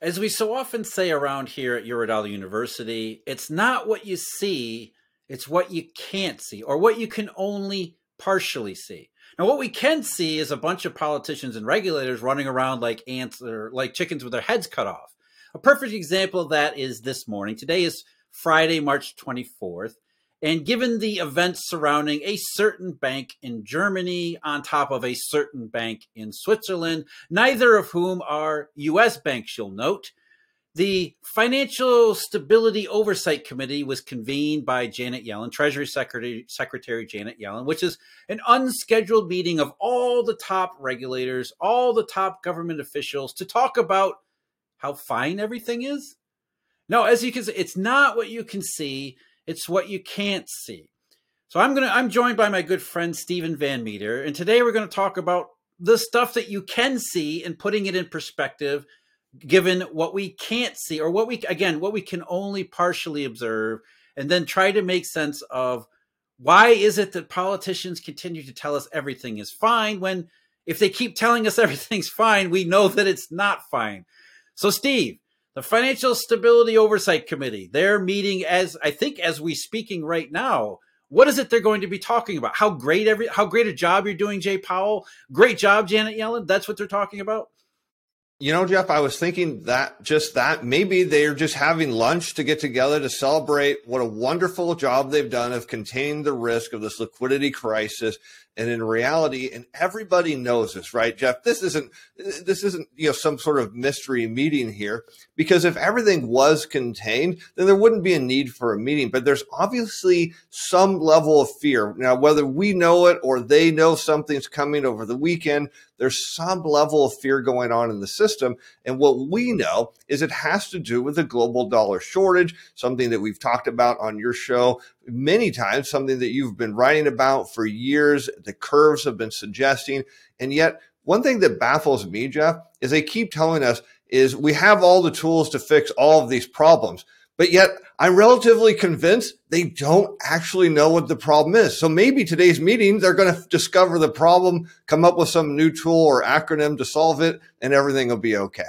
As we so often say around here at Eurodollar University, it's not what you see, it's what you can't see, or what you can only partially see. Now, what we can see is a bunch of politicians and regulators running around like ants or like chickens with their heads cut off. A perfect example of that is this morning. Today is Friday, March 24th. And given the events surrounding a certain bank in Germany on top of a certain bank in Switzerland, neither of whom are U.S. banks, you'll note, the Financial Stability Oversight Committee was convened by Janet Yellen, Treasury Secretary Janet Yellen, which is an unscheduled meeting of all the top regulators, all the top government officials to talk about how fine everything is. No, as you can see, it's not what you can see. It's what you can't see. So I'm joined by my good friend, Steven Van Meter. And today we're going to talk about the stuff that you can see and putting it in perspective, given what we can't see or what we can only partially observe, and then try to make sense of why is it that politicians continue to tell us everything is fine when if they keep telling us everything's fine, we know that it's not fine. So Steve, the Financial Stability Oversight Committee, they're meeting as we're speaking right now. What is it they're going to be talking about? How great a job you're doing, Jay Powell. Great job, Janet Yellen. That's what they're talking about. You know, Jeff, I was thinking that maybe they're just having lunch to get together to celebrate what a wonderful job they've done of containing the risk of this liquidity crisis. And in reality, and everybody knows this, right, Jeff? This isn't some sort of mystery meeting here, because if everything was contained, then there wouldn't be a need for a meeting. But there's obviously some level of fear. Now, whether we know it or they know something's coming over the weekend, there's some level of fear going on in the system. And what we know is it has to do with the global dollar shortage, something that we've talked about on your show many times, something that you've been writing about for years, the curves have been suggesting. And yet, one thing that baffles me, Jeff, is they keep telling us is we have all the tools to fix all of these problems. But yet, I'm relatively convinced they don't actually know what the problem is. So maybe today's meeting, they're going to discover the problem, come up with some new tool or acronym to solve it, and everything will be okay.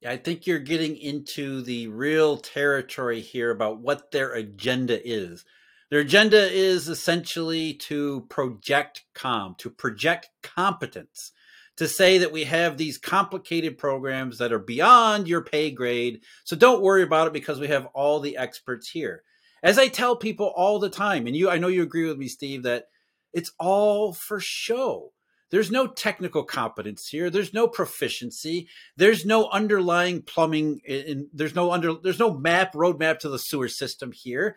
Yeah, I think you're getting into the real territory here about what their agenda is. Their agenda is essentially to project calm, to project competence, to say that we have these complicated programs that are beyond your pay grade. So don't worry about it because we have all the experts here. As I tell people all the time, and I know you agree with me, Steve, that it's all for show. There's no technical competence here. There's no proficiency. There's no underlying plumbing. There's no roadmap to the sewer system here.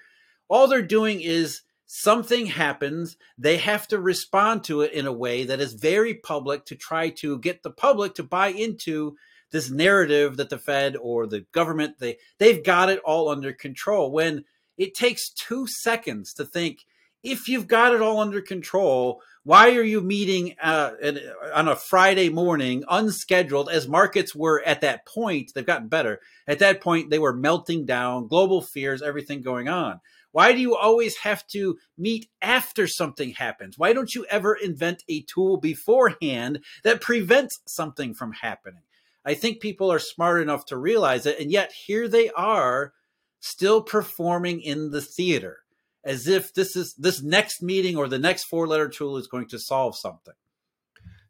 All they're doing is something happens. They have to respond to it in a way that is very public to try to get the public to buy into this narrative that the Fed or the government, they've got it all under control. When it takes 2 seconds to think, if you've got it all under control, why are you meeting on a Friday morning unscheduled as markets were at that point? They've gotten better. At that point, they were melting down, global fears, everything going on. Why do you always have to meet after something happens? Why don't you ever invent a tool beforehand that prevents something from happening? I think people are smart enough to realize it, and yet here they are still performing in the theater, as if this next meeting or the next four-letter tool is going to solve something.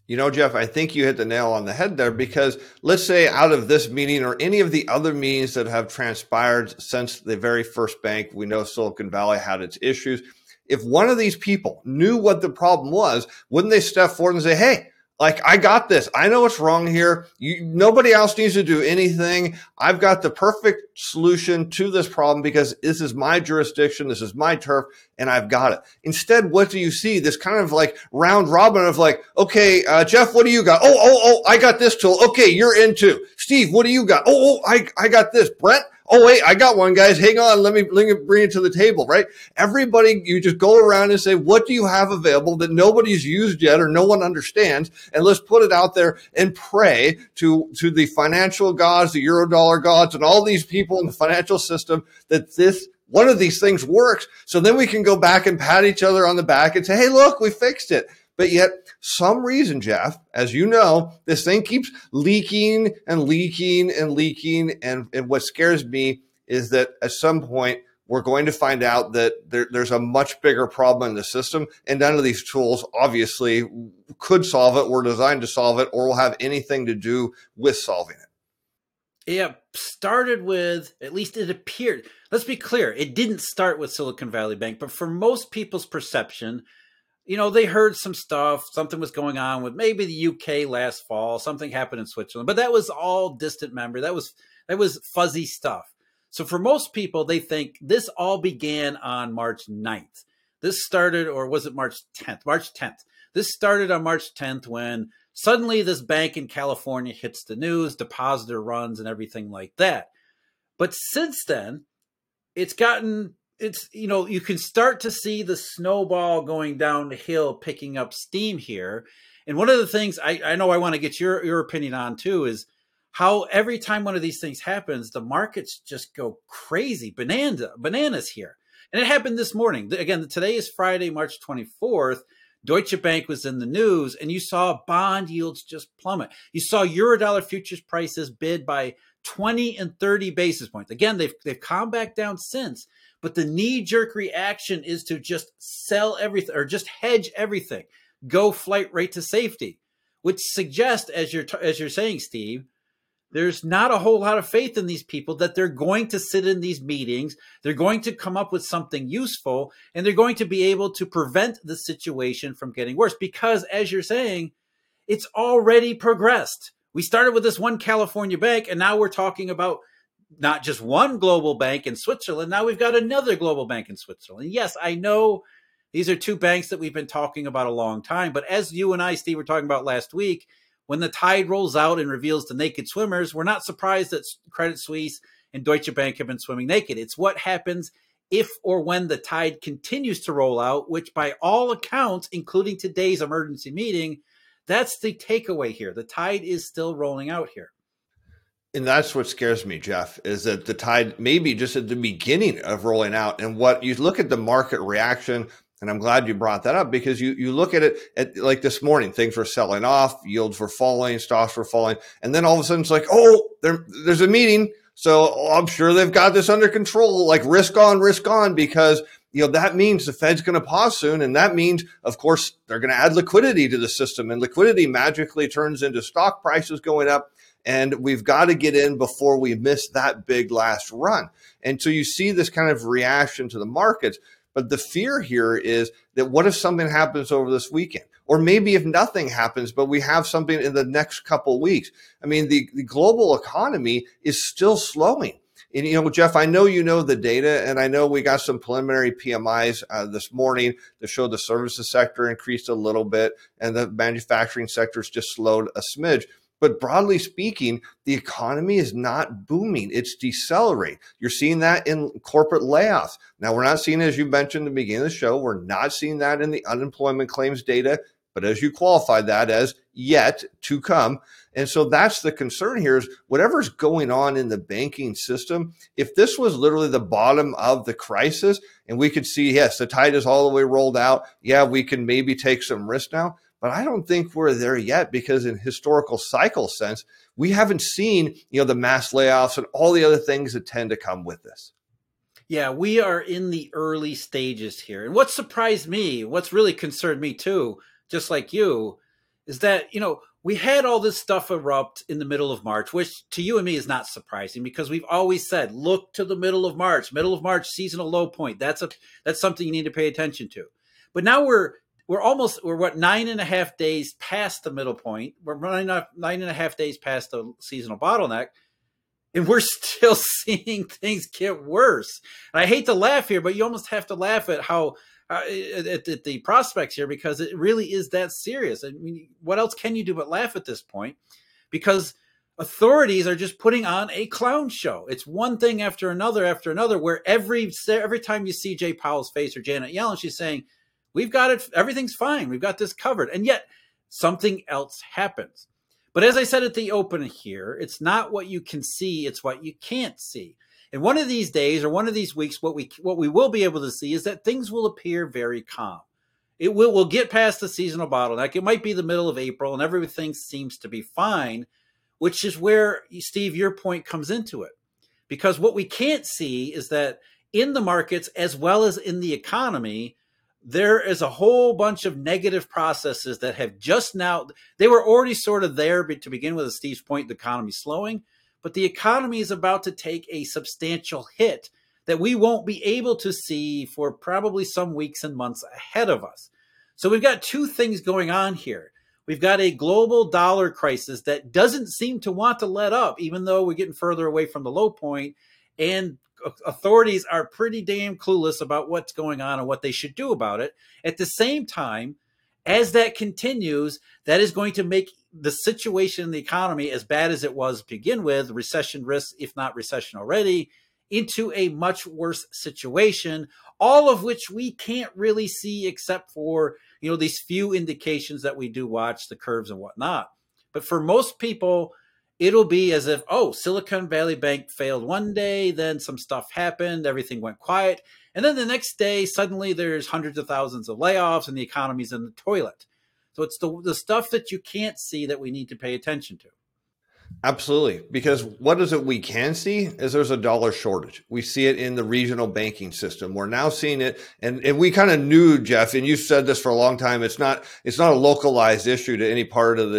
You know, Jeff, I think you hit the nail on the head there, because let's say out of this meeting or any of the other meetings that have transpired since the very first bank, we know Silicon Valley had its issues. If one of these people knew what the problem was, wouldn't they step forward and say, hey, I got this. I know what's wrong here. Nobody else needs to do anything. I've got the perfect solution to this problem because this is my jurisdiction. This is my turf, and I've got it. Instead, what do you see? This kind of round robin of okay, Jeff, what do you got? Oh, I got this tool. Okay, you're in too. Steve, what do you got? I got this. Brent? Oh, wait, I got one, guys. Hang on. Let me bring it to the table, right? Everybody, you just go around and say, what do you have available that nobody's used yet or no one understands? And let's put it out there and pray to the financial gods, the Eurodollar gods, and all these people in the financial system that one of these things works. So then we can go back and pat each other on the back and say, hey, look, we fixed it. But yet, some reason, Jeff, as you know, this thing keeps leaking and leaking and leaking. And what scares me is that at some point, we're going to find out that there's a much bigger problem in the system, and none of these tools obviously could solve it, were designed to solve it, or will have anything to do with solving it. Yeah, started with, at least it appeared, let's be clear, it didn't start with Silicon Valley Bank, but for most people's perception, you know, they heard some stuff, something was going on with maybe the UK last fall, something happened in Switzerland, but that was all distant memory. That was fuzzy stuff. So for most people, they think this all began on March 9th. This started, or was it March 10th? March 10th. This started on March 10th when suddenly this bank in California hits the news, depositor runs and everything like that. But since then, you can start to see the snowball going down the hill, picking up steam here. And one of the things I know I want to get your opinion on too is, how every time one of these things happens, the markets just go crazy, bananas here. And it happened this morning. Again, today is Friday, March 24th. Deutsche Bank was in the news, and you saw bond yields just plummet. You saw Eurodollar futures prices bid by 20 and 30 basis points. Again, they've calmed back down since, but the knee-jerk reaction is to just sell everything or just hedge everything, go flight right to safety, which suggests, as you're saying, Steve, there's not a whole lot of faith in these people that they're going to sit in these meetings, they're going to come up with something useful, and they're going to be able to prevent the situation from getting worse. Because, as you're saying, it's already progressed. We started with this one California bank, and now we're talking about not just one global bank in Switzerland. Now we've got another global bank in Switzerland. And yes, I know these are two banks that we've been talking about a long time, but as you and I, Steve, were talking about last week, when the tide rolls out and reveals the naked swimmers, we're not surprised that Credit Suisse and Deutsche Bank have been swimming naked. It's what happens if or when the tide continues to roll out, which by all accounts, including today's emergency meeting, that's the takeaway here. The tide is still rolling out here. And that's what scares me, Jeff, is that the tide may be just at the beginning of rolling out. And what you look at the market reaction, and I'm glad you brought that up, because you look at it at, like, this morning, things were selling off, yields were falling, stocks were falling. And then all of a sudden it's like, oh, there's a meeting. So I'm sure they've got this under control, like risk on, because, you know, that means the Fed's going to pause soon. And that means, of course, they're going to add liquidity to the system, and liquidity magically turns into stock prices going up. And we've got to get in before we miss that big last run. And so you see this kind of reaction to the markets. But the fear here is that what if something happens over this weekend? Or maybe if nothing happens, but we have something in the next couple of weeks. I mean, the global economy is still slowing. And, you know, Jeff, I know you know the data, and I know we got some preliminary PMIs this morning that showed the services sector increased a little bit, and the manufacturing sector's just slowed a smidge. But broadly speaking, the economy is not booming. It's decelerating. You're seeing that in corporate layoffs. Now, we're not seeing, as you mentioned at the beginning of the show, we're not seeing that in the unemployment claims data, but as you qualify that as yet to come. And so that's the concern here, is whatever's going on in the banking system, if this was literally the bottom of the crisis and we could see, yes, the tide is all the way rolled out. Yeah, we can maybe take some risk now. But I don't think we're there yet, because in historical cycle sense, we haven't seen, you know, the mass layoffs and all the other things that tend to come with this. Yeah, we are in the early stages here. And what surprised me, what's really concerned me too, just like you, is that, you know, we had all this stuff erupt in the middle of March, which to you and me is not surprising, because we've always said, look to the middle of March, seasonal low point. That's something you need to pay attention to. But now we're 9.5 days past the middle point. We're 9.5 days past the seasonal bottleneck, and we're still seeing things get worse. And I hate to laugh here, but you almost have to laugh at how at the prospects here, because it really is that serious. I mean, what else can you do but laugh at this point? Because authorities are just putting on a clown show. It's one thing after another, where every time you see Jay Powell's face or Janet Yellen, she's saying, we've got it. Everything's fine. We've got this covered. And yet something else happens. But as I said at the open here, it's not what you can see. It's what you can't see. And one of these days or one of these weeks, what we will be able to see is that things will appear very calm. it will we'll get past the seasonal bottleneck. It might be the middle of April and everything seems to be fine, which is where, Steve, your point comes into it. Because what we can't see is that in the markets as well as in the economy, there is a whole bunch of negative processes that have just now, they were already sort of there to begin with, as Steve's point, the economy slowing, but the economy is about to take a substantial hit that we won't be able to see for probably some weeks and months ahead of us. So we've got two things going on here. We've got a global dollar crisis that doesn't seem to want to let up, even though we're getting further away from the low point, and authorities are pretty damn clueless about what's going on and what they should do about it. At the same time, as that continues, that is going to make the situation in the economy as bad as it was to begin with, recession risk, if not recession already, into a much worse situation, all of which we can't really see except for, you know, these few indications that we do watch, the curves and whatnot. But for most people, it'll be as if, oh, Silicon Valley Bank failed one day, then some stuff happened, everything went quiet. And then the next day, suddenly there's hundreds of thousands of layoffs and the economy's in the toilet. So it's the stuff that you can't see that we need to pay attention to. Absolutely. Because what is it we can see is there's a dollar shortage. We see it in the regional banking system. We're now seeing it. And we kind of knew, Jeff, and you said this for a long time, it's not a localized issue to any part of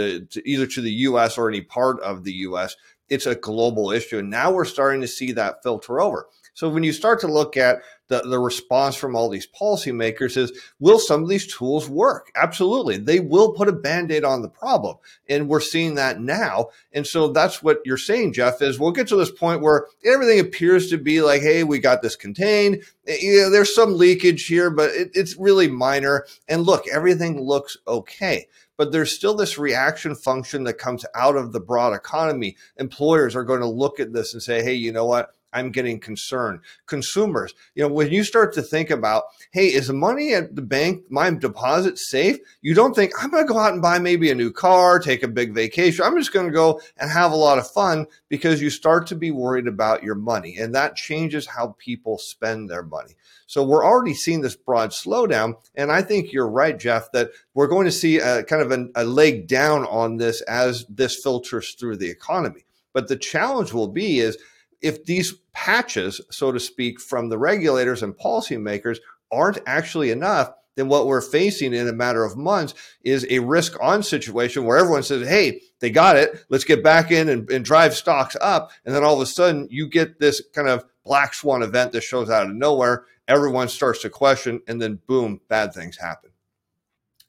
either to the U.S. or any part of the U.S. It's a global issue. And now we're starting to see that filter over. So when you start to look at the response from all these policymakers is, will some of these tools work? Absolutely. They will put a Band-Aid on the problem. And we're seeing that now. And so that's what you're saying, Jeff, is we'll get to this point where everything appears to be like, hey, we got this contained. Yeah, there's some leakage here, but it's really minor. And look, everything looks okay. But there's still this reaction function that comes out of the broad economy. Employers are going to look at this and say, hey, you know what? I'm getting concerned. Consumers, you know, when you start to think about, hey, is the money at the bank, my deposit safe? You don't think, I'm going to go out and buy maybe a new car, take a big vacation. I'm just going to go and have a lot of fun, because you start to be worried about your money. And that changes how people spend their money. So we're already seeing this broad slowdown. And I think you're right, Jeff, that we're going to see a kind of a leg down on this as this filters through the economy. But the challenge will be is, if these patches, so to speak, from the regulators and policymakers aren't actually enough, then what we're facing in a matter of months is a risk-on situation where everyone says, hey, they got it. Let's get back in and drive stocks up. And then all of a sudden, you get this kind of black swan event that shows out of nowhere. Everyone starts to question, and then boom, bad things happen.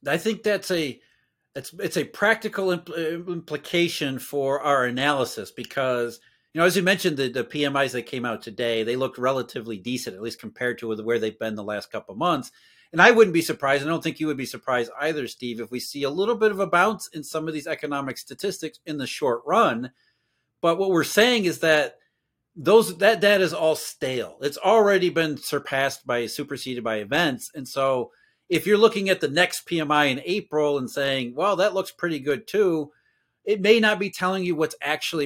I think that's it's a practical implication for our analysis, because you know, as you mentioned, the PMIs that came out today, they looked relatively decent, at least compared to where they've been the last couple of months. And I wouldn't be surprised, I don't think you would be surprised either, Steve, if we see a little bit of a bounce in some of these economic statistics in the short run. But what we're saying is that that data is all stale. It's already been superseded by events. And so if you're looking at the next PMI in April and saying, well, that looks pretty good too, it may not be telling you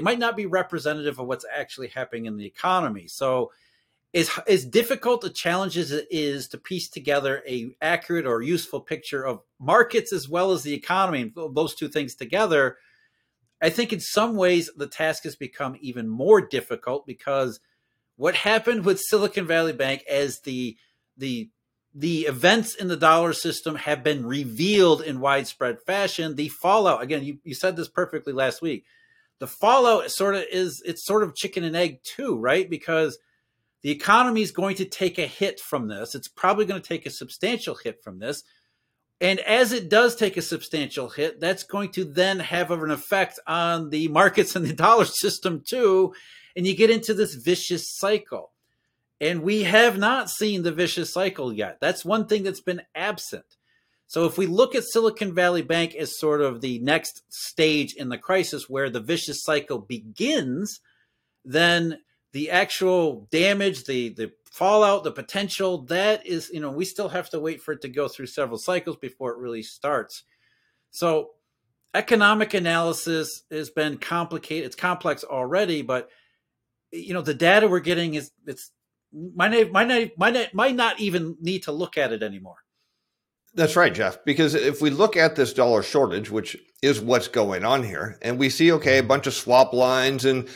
might not be representative of what's actually happening in the economy. So as difficult a challenge as it is to piece together an accurate or useful picture of markets as well as the economy, those two things together, I think in some ways the task has become even more difficult, because what happened with Silicon Valley Bank as the events in the dollar system have been revealed in widespread fashion. The fallout, again, you said this perfectly last week. The fallout it's sort of chicken and egg too, right? Because the economy is going to take a hit from this. It's probably going to take a substantial hit from this. And as it does take a substantial hit, that's going to then have an effect on the markets and the dollar system too. And you get into this vicious cycle. And we have not seen the vicious cycle yet. That's one thing that's been absent. So if we look at Silicon Valley Bank as sort of the next stage in the crisis where the vicious cycle begins, then the actual damage, the fallout, the potential, that is, you know, we still have to wait for it to go through several cycles before it really starts. So economic analysis has been complicated. It's complex already, but, you know, the data we're getting might not even need to look at it anymore. That's right, Jeff, because if we look at this dollar shortage, which is what's going on here, and we see, okay, a bunch of swap lines and,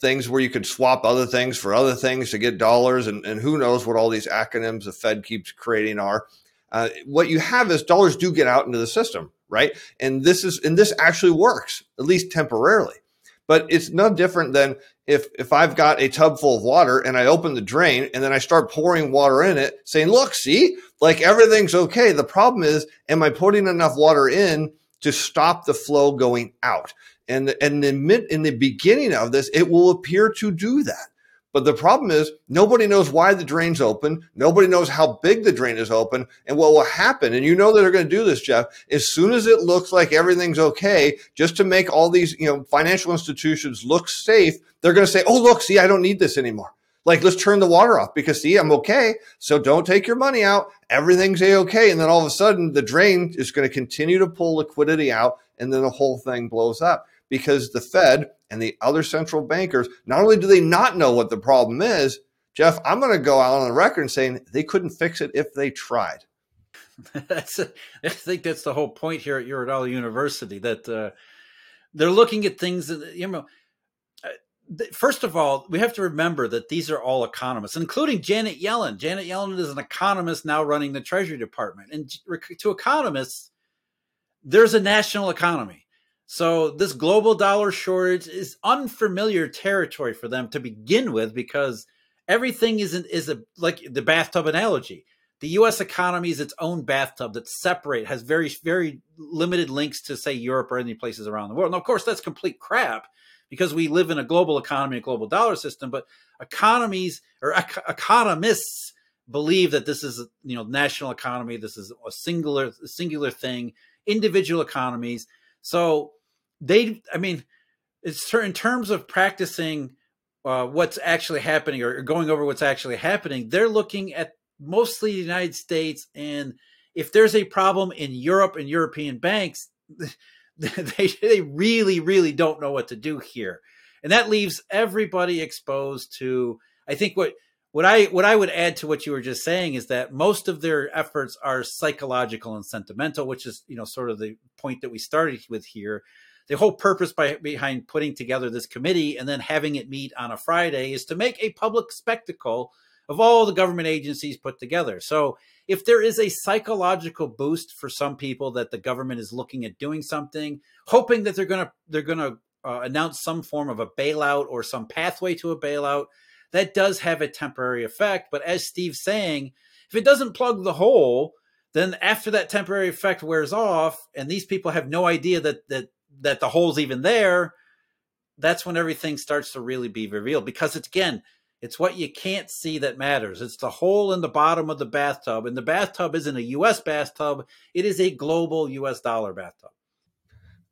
things where you could swap other things for other things to get dollars, and who knows what all these acronyms the Fed keeps creating are. What you have is dollars do get out into the system, right? And this actually works, at least temporarily. But it's no different than if I've got a tub full of water and I open the drain and then I start pouring water in it saying, look, see, like everything's okay. The problem is, am I putting enough water in to stop the flow going out? And in the beginning of this, it will appear to do that. But the problem is nobody knows why the drain's open. Nobody knows how big the drain is open. And what will happen, and you know that they're going to do this, Jeff, as soon as it looks like everything's okay, just to make all these financial institutions look safe, they're going to say, oh, look, see, I don't need this anymore. Like, let's turn the water off because, see, I'm okay. So don't take your money out. Everything's A-okay. And then all of a sudden the drain is going to continue to pull liquidity out, and then the whole thing blows up. Because the Fed and the other central bankers, not only do they not know what the problem is, Jeff, I'm going to go out on the record and saying they couldn't fix it if they tried. I think that's the whole point here at Eurodollar University, that they're looking at things that, first of all, we have to remember that these are all economists, including Janet Yellen. Janet Yellen is an economist now running the Treasury Department. And to economists, there's a national economy. So this global dollar shortage is unfamiliar territory for them to begin with, because everything is like the bathtub analogy. The U.S. economy is its own bathtub that's separate, has very, very limited links to, say, Europe or any places around the world. And, of course, that's complete crap because we live in a global economy, a global dollar system. But economists believe that this is, national economy. This is a singular thing, individual economies. So it's in terms of practicing what's actually happening or going over what's actually happening, they're looking at mostly the United States. And if there's a problem in Europe and European banks, they really, really don't know what to do here. And that leaves everybody exposed to, I think what I would add to what you were just saying is that most of their efforts are psychological and sentimental, which is, sort of the point that we started with here. The whole purpose behind putting together this committee and then having it meet on a Friday is to make a public spectacle of all the government agencies put together. So if there is a psychological boost for some people that the government is looking at doing something, hoping that they're going to announce some form of a bailout or some pathway to a bailout, that does have a temporary effect. But as Steve's saying, if it doesn't plug the hole, then after that temporary effect wears off and these people have no idea that the hole's even there, that's when everything starts to really be revealed. Because it's what you can't see that matters. It's the hole in the bottom of the bathtub. And the bathtub isn't a U.S. bathtub. It is a global U.S. dollar bathtub.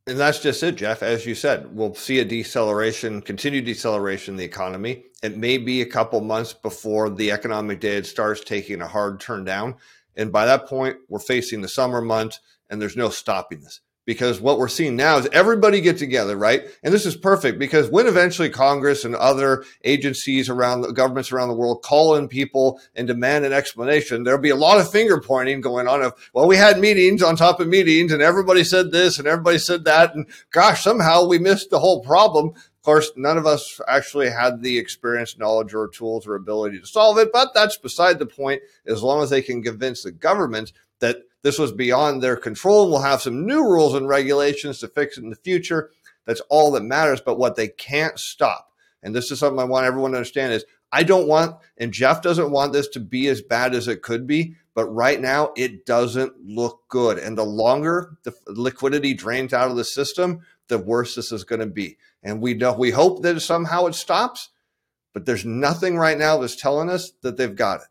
And that's just it, Jeff. As you said, we'll see a continued deceleration in the economy. It may be a couple months before the economic data starts taking a hard turn down. And by that point, we're facing the summer months and there's no stopping this, because what we're seeing now is everybody get together, right? And this is perfect, because when eventually Congress and other agencies around the governments around the world call in people and demand an explanation, there'll be a lot of finger pointing going on of, well, we had meetings on top of meetings and everybody said this and everybody said that. And gosh, somehow we missed the whole problem. Of course, none of us actually had the experience, knowledge, or tools or ability to solve it, but that's beside the point. As long as they can convince the government that this was beyond their control and we'll have some new rules and regulations to fix it in the future, that's all that matters. But what they can't stop, and this is something I want everyone to understand, is I don't want, and Jeff doesn't want, this to be as bad as it could be. But right now it doesn't look good. And the longer the liquidity drains out of the system, the worse this is going to be. And we hope that somehow it stops, but there's nothing right now that's telling us that they've got it.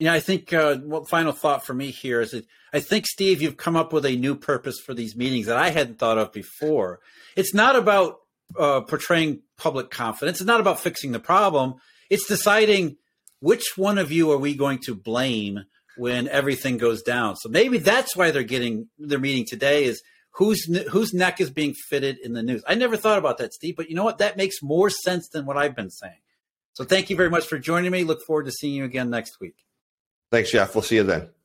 Yeah, I think one final thought for me here is that I think, Steve, you've come up with a new purpose for these meetings that I hadn't thought of before. It's not about portraying public confidence. It's not about fixing the problem. It's deciding which one of you are we going to blame when everything goes down. So maybe that's why they're getting their meeting today, is whose neck is being fitted in the news. I never thought about that, Steve, but you know what? That makes more sense than what I've been saying. So thank you very much for joining me. Look forward to seeing you again next week. Thanks, Jeff. We'll see you then.